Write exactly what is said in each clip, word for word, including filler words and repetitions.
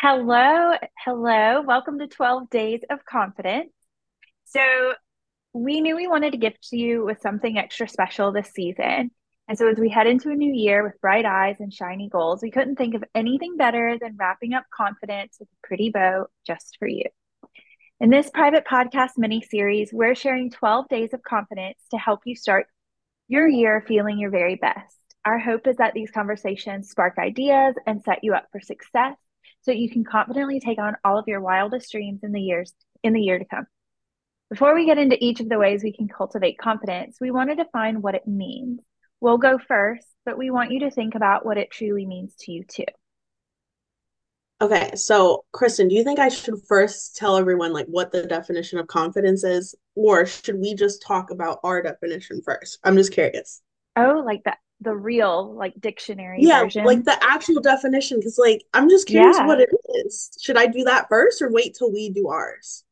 Hello, hello. Welcome to twelve Days of Confidence. So we knew we wanted to gift you with something extra special this season. And so as we head into a new year with bright eyes and shiny goals, we couldn't think of anything better than wrapping up confidence with a pretty bow just for you. In this private podcast mini-series, we're sharing twelve Days of Confidence to help you start your year feeling your very best. Our hope is that these conversations spark ideas and set you up for success, so you can confidently take on all of your wildest dreams in the years in the year to come. Before we get into each of the ways we can cultivate confidence, we want to define what it means. We'll go first, but we want you to think about what it truly means to you too. Okay, so Kristin, do you think I should first tell everyone like what the definition of confidence is, or should we just talk about our definition first? I'm just curious. Oh, like that. The real like dictionary yeah, version. Yeah, like the actual definition, because like I'm just curious yeah. what it is. Should I do that first or wait till we do ours?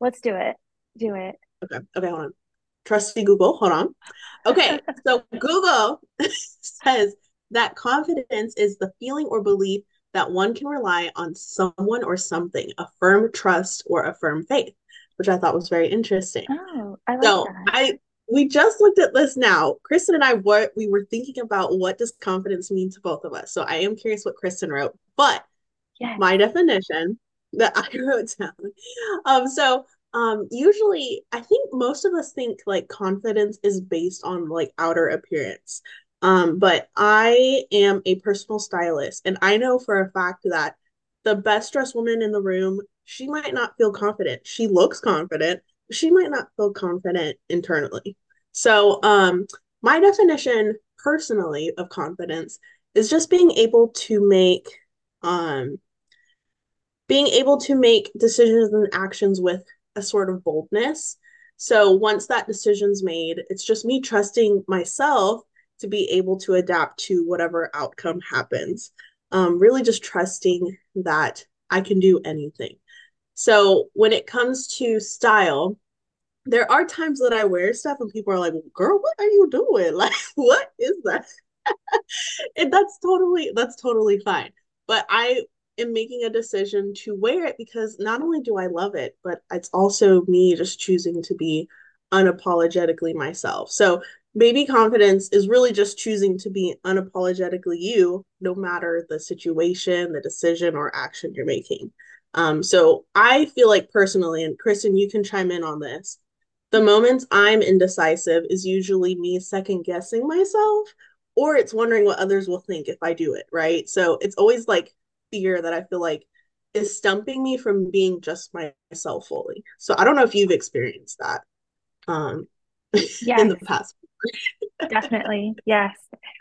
Let's do it. Do it. Okay. Okay, hold on. Trusty Google, hold on. Okay, so Google says that confidence is the feeling or belief that one can rely on someone or something, a firm trust or a firm faith, which I thought was very interesting. Oh, I like so that. I We just looked at this now. Kristin and I were, we were thinking about what does confidence mean to both of us. So I am curious what Kristin wrote, but yes. my definition that I wrote down. Um, so um, usually I think most of us think like confidence is based on like outer appearance. Um, but I am a personal stylist, and I know for a fact that the best dressed woman in the room, she might not feel confident. She looks confident. She might not feel confident internally. So um, my definition personally of confidence is just being able to make um, being able to make decisions and actions with a sort of boldness. So once that decision's made, it's just me trusting myself to be able to adapt to whatever outcome happens. Um, really just trusting that I can do anything. So when it comes to style, there are times that I wear stuff and people are like, girl, what are you doing? Like, what is that? And that's totally, that's totally fine. But I am making a decision to wear it because not only do I love it, but it's also me just choosing to be unapologetically myself. So maybe confidence is really just choosing to be unapologetically you, no matter the situation, the decision, or action you're making. Um, so I feel like personally, and Kristin, you can chime in on this, the moments I'm indecisive is usually me second guessing myself, or it's wondering what others will think if I do it, right? So it's always like fear that I feel like is stumping me from being just myself fully. So I don't know if you've experienced that um, yes. in the past. Definitely. Yes.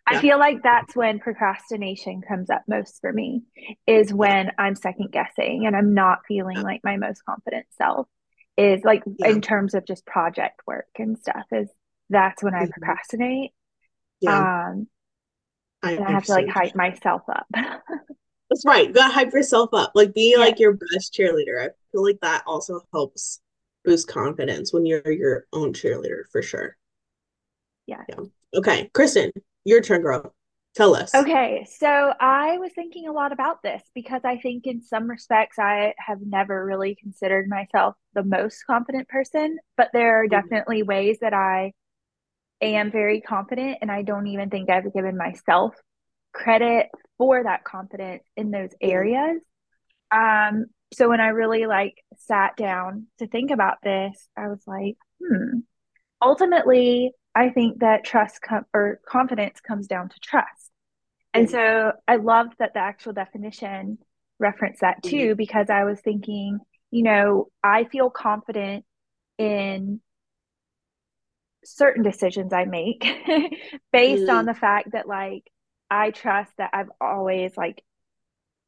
I yeah. feel like that's when procrastination comes up most for me, is when I'm second guessing and I'm not feeling yeah. like my most confident self is like yeah. in terms of just project work and stuff, is that's when I mm-hmm. procrastinate. Yeah. Um, I, and I have to like hype myself up. That's right. You gotta hype yourself up. Like be yeah. like your best cheerleader. I feel like that also helps boost confidence when you're your own cheerleader for sure. Yeah. yeah. Okay. Kristin, your turn, girl. Tell us. Okay. So I was thinking a lot about this because I think in some respects, I have never really considered myself the most confident person, but there are definitely ways that I am very confident, and I don't even think I've given myself credit for that confidence in those areas. Um. So when I really like sat down to think about this, I was like, hmm, ultimately, I think that trust com- or confidence comes down to trust. And mm-hmm. so I loved that the actual definition referenced that too, mm-hmm. because I was thinking, you know, I feel confident in certain decisions I make based mm-hmm. on the fact that like, I trust that I've always like,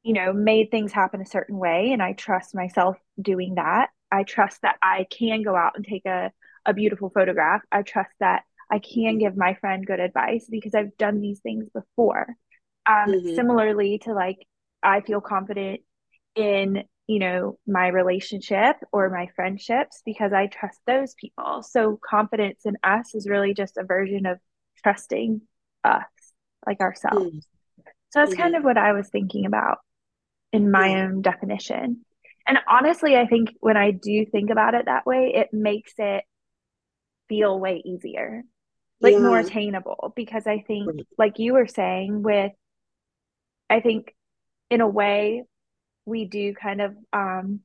you know, made things happen a certain way. And I trust myself doing that. I trust that I can go out and take a, a beautiful photograph. I trust that I can give my friend good advice because I've done these things before. Um, mm-hmm. Similarly to like, I feel confident in, you know, my relationship or my friendships because I trust those people. So confidence in us is really just a version of trusting us, like ourselves. Mm-hmm. So that's mm-hmm. kind of what I was thinking about. in my own definition. And honestly, I think when I do think about it that way, it makes it feel way easier, like yeah. more attainable, because I think, like you were saying, with, I think in a way we do kind of um,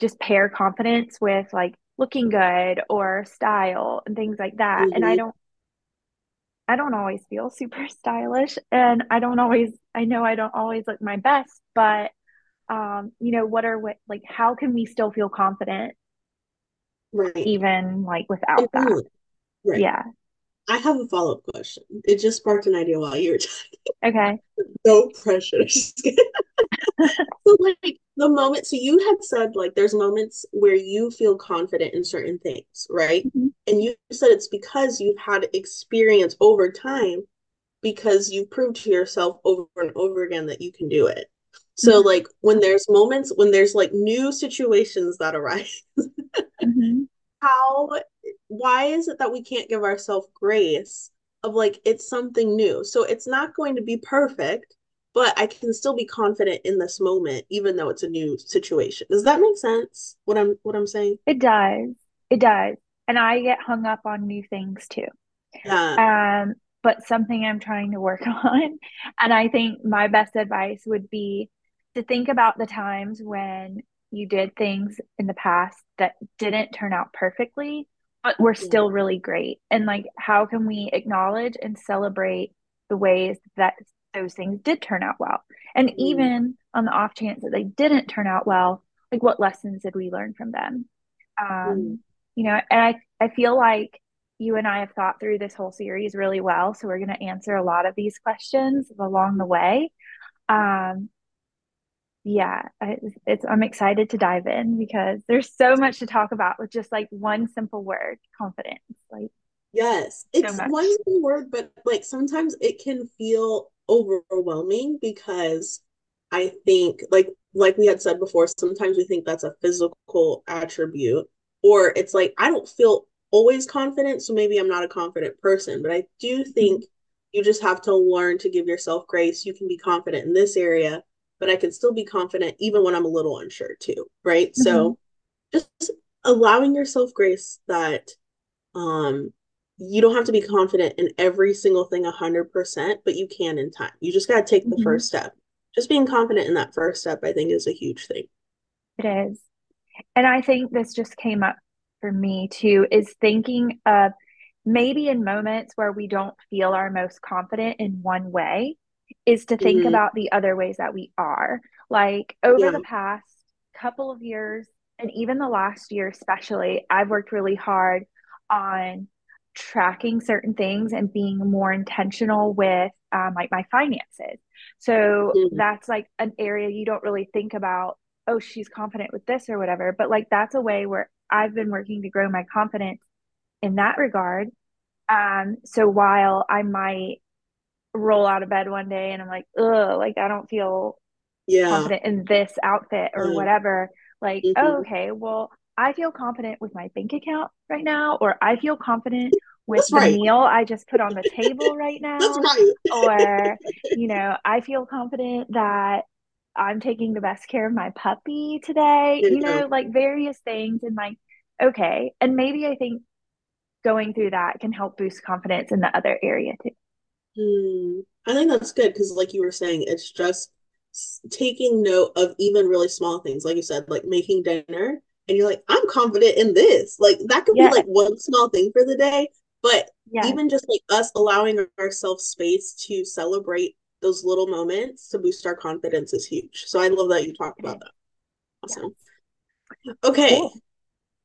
just pair confidence with like looking good or style and things like that. Mm-hmm. And I don't, I don't always feel super stylish, and I don't always, I know I don't always look my best, but um, you know, what are, what, like, how can we still feel confident? Right. Even like without and that. Really, right. Yeah. I have a follow-up question. It just sparked an idea while you were talking. Okay. No pressure. So like the moment, so you had said like there's moments where you feel confident in certain things, right? Mm-hmm. And you said it's because you've had experience over time, because you've proved to yourself over and over again that you can do it. So mm-hmm. like when there's moments, when there's like new situations that arise, mm-hmm. how, why is it that we can't give ourselves grace of like, it's something new. So it's not going to be perfect, but I can still be confident in this moment, even though it's a new situation. Does that make sense? What I'm, what I'm saying? It does. It does. And I get hung up on new things too. Yeah. Um, but something I'm trying to work on. And I think my best advice would be to think about the times when you did things in the past that didn't turn out perfectly, but were yeah. still really great. And like, how can we acknowledge and celebrate the ways that those things did turn out well? And mm. even on the off chance that they didn't turn out well, like what lessons did we learn from them? Um, mm. You know, and I, I feel like you and I have thought through this whole series really well. So we're going to answer a lot of these questions along the way. Um, yeah, I, it's, I'm excited to dive in because there's so much to talk about with just like one simple word, confidence. Like, yes, it's so one simple word, but like sometimes it can feel overwhelming because I think like like we had said before, sometimes we think that's a physical attribute, or it's like I don't feel always confident, so maybe I'm not a confident person. But I do think you just have to learn to give yourself grace. You can be confident in this area, but I can still be confident even when I'm a little unsure too, right? Mm-hmm. So just allowing yourself grace that um you don't have to be confident in every single thing one hundred percent, but you can in time. You just got to take the mm-hmm. first step. Just being confident in that first step, I think, is a huge thing. It is. And I think this just came up for me too, is thinking of maybe in moments where we don't feel our most confident in one way, is to think mm-hmm. about the other ways that we are. Like over yeah. the past couple of years, and even the last year especially, I've worked really hard on tracking certain things and being more intentional with um, like my finances. So mm-hmm. that's like an area you don't really think about, oh, she's confident with this or whatever. But like, that's a way where I've been working to grow my confidence in that regard. Um, so while I might roll out of bed one day and I'm like, ugh, like I don't feel yeah. confident in this outfit or mm-hmm. whatever. Like, mm-hmm. oh, okay, well, I feel confident with my bank account right now, or I feel confident with That's the right. meal I just put on the table right now. That's right. Or, you know, I feel confident that I'm taking the best care of my puppy today, you, you know, know, like various things. And like, okay. And maybe I think going through that can help boost confidence in the other area too. Hmm. I think that's good because like you were saying, it's just taking note of even really small things. Like you said, like making dinner. And you're like, I'm confident in this. Like that could yes. be like one small thing for the day. But yes. even just like us allowing ourselves space to celebrate those little moments to boost our confidence is huge. So I love that you talked about that. Awesome. Yes. Okay. Cool.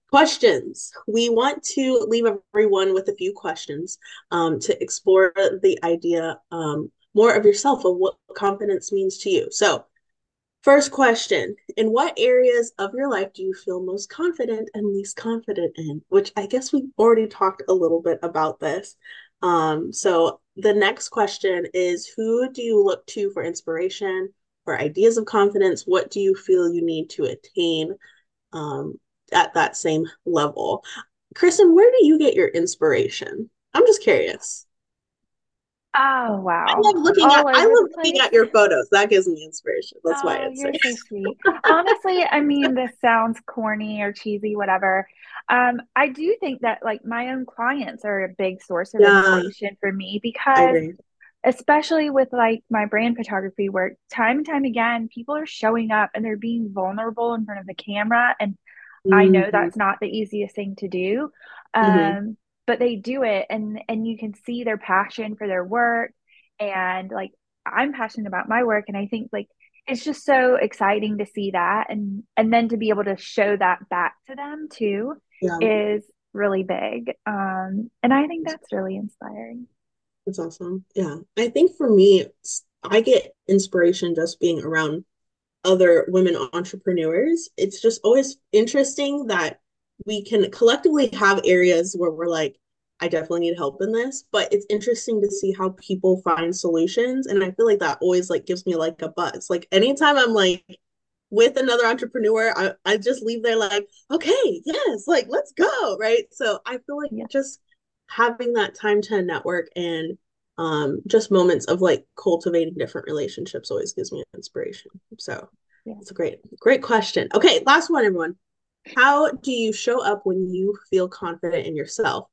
Questions. We want to leave everyone with a few questions um, to explore the idea um, more of yourself, of what confidence means to you. So first question, in what areas of your life do you feel most confident and least confident in? Which I guess we've already talked a little bit about this. Um, so the next question is, who do you look to for inspiration or ideas of confidence? What do you feel you need to attain um, at that same level? Kristin, where do you get your inspiration? I'm just curious. Oh wow! I love looking oh, at I love looking place? at your photos. That gives me inspiration. That's oh, why it's you're so sweet. Honestly, I mean, this sounds corny or cheesy, whatever. Um, I do think that like my own clients are a big source of yeah. inspiration for me because, especially with like my brand photography work, time and time again, people are showing up and they're being vulnerable in front of the camera, and mm-hmm. I know that's not the easiest thing to do. Um. Mm-hmm. But they do it, and and you can see their passion for their work, and like I'm passionate about my work, and I think like it's just so exciting to see that, and and then to be able to show that back to them too yeah. is really big, um and I think that's really inspiring. That's awesome. Yeah, I think for me, I get inspiration just being around other women entrepreneurs. It's just always interesting that we can collectively have areas where we're like, I definitely need help in this, but it's interesting to see how people find solutions. And I feel like that always like gives me like a buzz. Like anytime I'm like with another entrepreneur, I, I just leave there like, okay, yes, like let's go. Right. So I feel like yeah. just having that time to network and um, just moments of like cultivating different relationships always gives me inspiration. So yeah. it's a great, great question. Okay. Last one, everyone. How do you show up when you feel confident in yourself?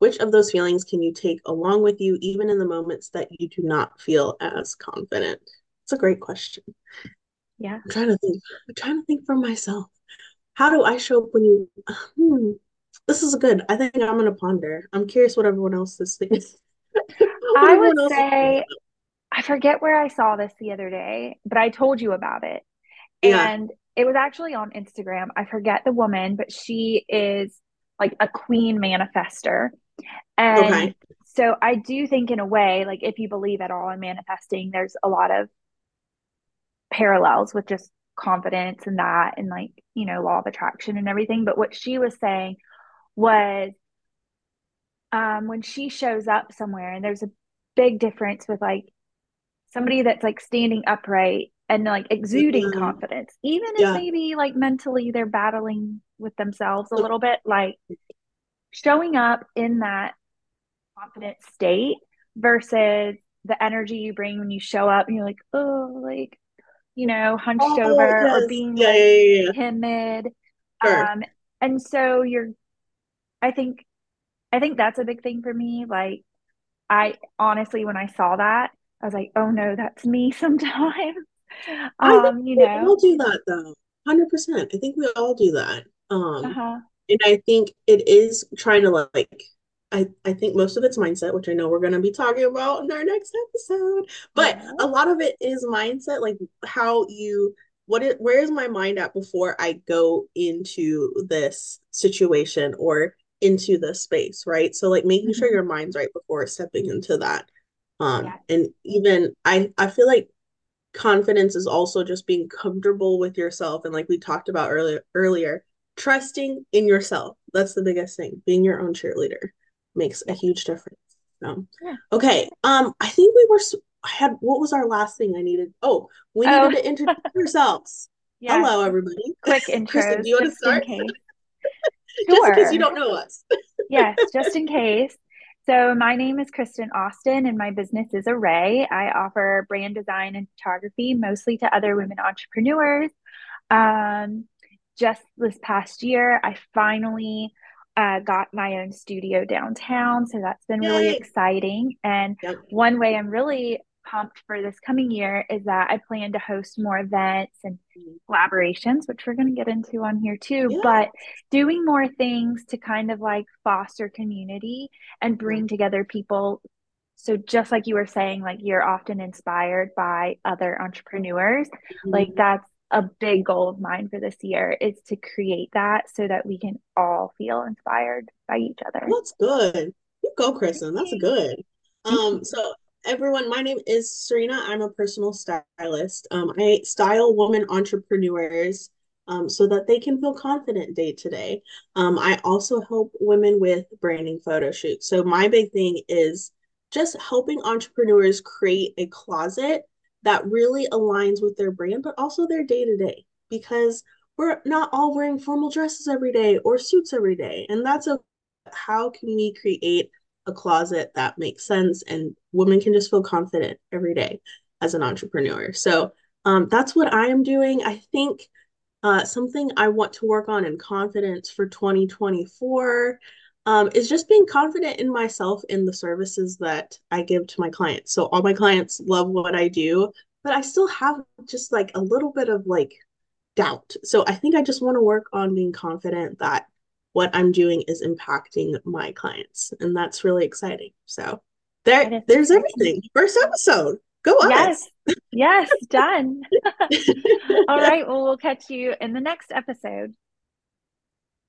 Which of those feelings can you take along with you, even in the moments that you do not feel as confident? It's a great question. Yeah. I'm trying to think. I'm trying to think for myself. How do I show up when you, hmm, this is good. I think I'm going to ponder. I'm curious what everyone else is thinking. I would say, I forget where I saw this the other day, but I told you about it. And yeah. it was actually on Instagram. I forget the woman, but she is like a queen manifester. And okay. so I do think in a way, like if you believe at all in manifesting, there's a lot of parallels with just confidence and that and like, you know, law of attraction and everything. But what she was saying was um, when she shows up somewhere, and there's a big difference with like somebody that's like standing upright and like exuding mm-hmm. confidence, even yeah. if maybe like mentally they're battling with themselves a little bit, like showing up in that confident state versus the energy you bring when you show up and you're like, oh, like, you know, hunched oh, over yes. or being yeah, like, yeah, yeah. timid. Sure. Um, and so you're, I think, I think that's a big thing for me. Like, I honestly, when I saw that, I was like, oh no, that's me sometimes. Um, I think you know, we all do that though, one hundred percent. I think we all do that. Um, uh-huh. And I think it is trying to like, I, I think most of it's mindset, which I know we're going to be talking about in our next episode, but yeah. a lot of it is mindset, like how you, what is, where is my mind at before I go into this situation or into this space, right? So like making mm-hmm. sure your mind's right before stepping into that. Um, yeah. And even I, I feel like confidence is also just being comfortable with yourself. And like we talked about earlier, earlier, trusting in yourself. That's the biggest thing. Being your own cheerleader makes a huge difference. So, yeah. Okay. Um, I think we were, I had, what was our last thing I needed? Oh, we needed oh. to introduce ourselves. Yes. Hello, everybody. Quick intro. Kristin, do you want to start? In sure. Just in case you don't know us. Yes, just in case. So my name is Kristin Austin, and my business is Array. I offer brand design and photography, mostly to other women entrepreneurs. Um, just this past year, I finally uh, got my own studio downtown, so that's been Yay. really exciting. And yep. one way I'm really pumped for this coming year is that I plan to host more events and collaborations, which we're going to get into on here too, yeah. but doing more things to kind of like foster community and bring together people. So just like you were saying, like you're often inspired by other entrepreneurs, mm-hmm. like that's a big goal of mine for this year, is to create that so that we can all feel inspired by each other. That's good. You go, Kristin. That's good. Um, so everyone, my name is Serena. I'm a personal stylist. Um, I style women entrepreneurs um, so that they can feel confident day to day. Um, I also help women with branding photo shoots. So my big thing is just helping entrepreneurs create a closet that really aligns with their brand, but also their day to day, because we're not all wearing formal dresses every day or suits every day. And that's a, how can we create a closet that makes sense, and women can just feel confident every day as an entrepreneur. So um, that's what I am doing. I think uh, something I want to work on in confidence for twenty twenty-four um, is just being confident in myself in the services that I give to my clients. So all my clients love what I do, but I still have just like a little bit of like doubt. So I think I just want to work on being confident that what I'm doing is impacting my clients. And that's really exciting. So there, there's everything. First episode. Go on. Yes. Yes. Done. All right. Well, we'll catch you in the next episode.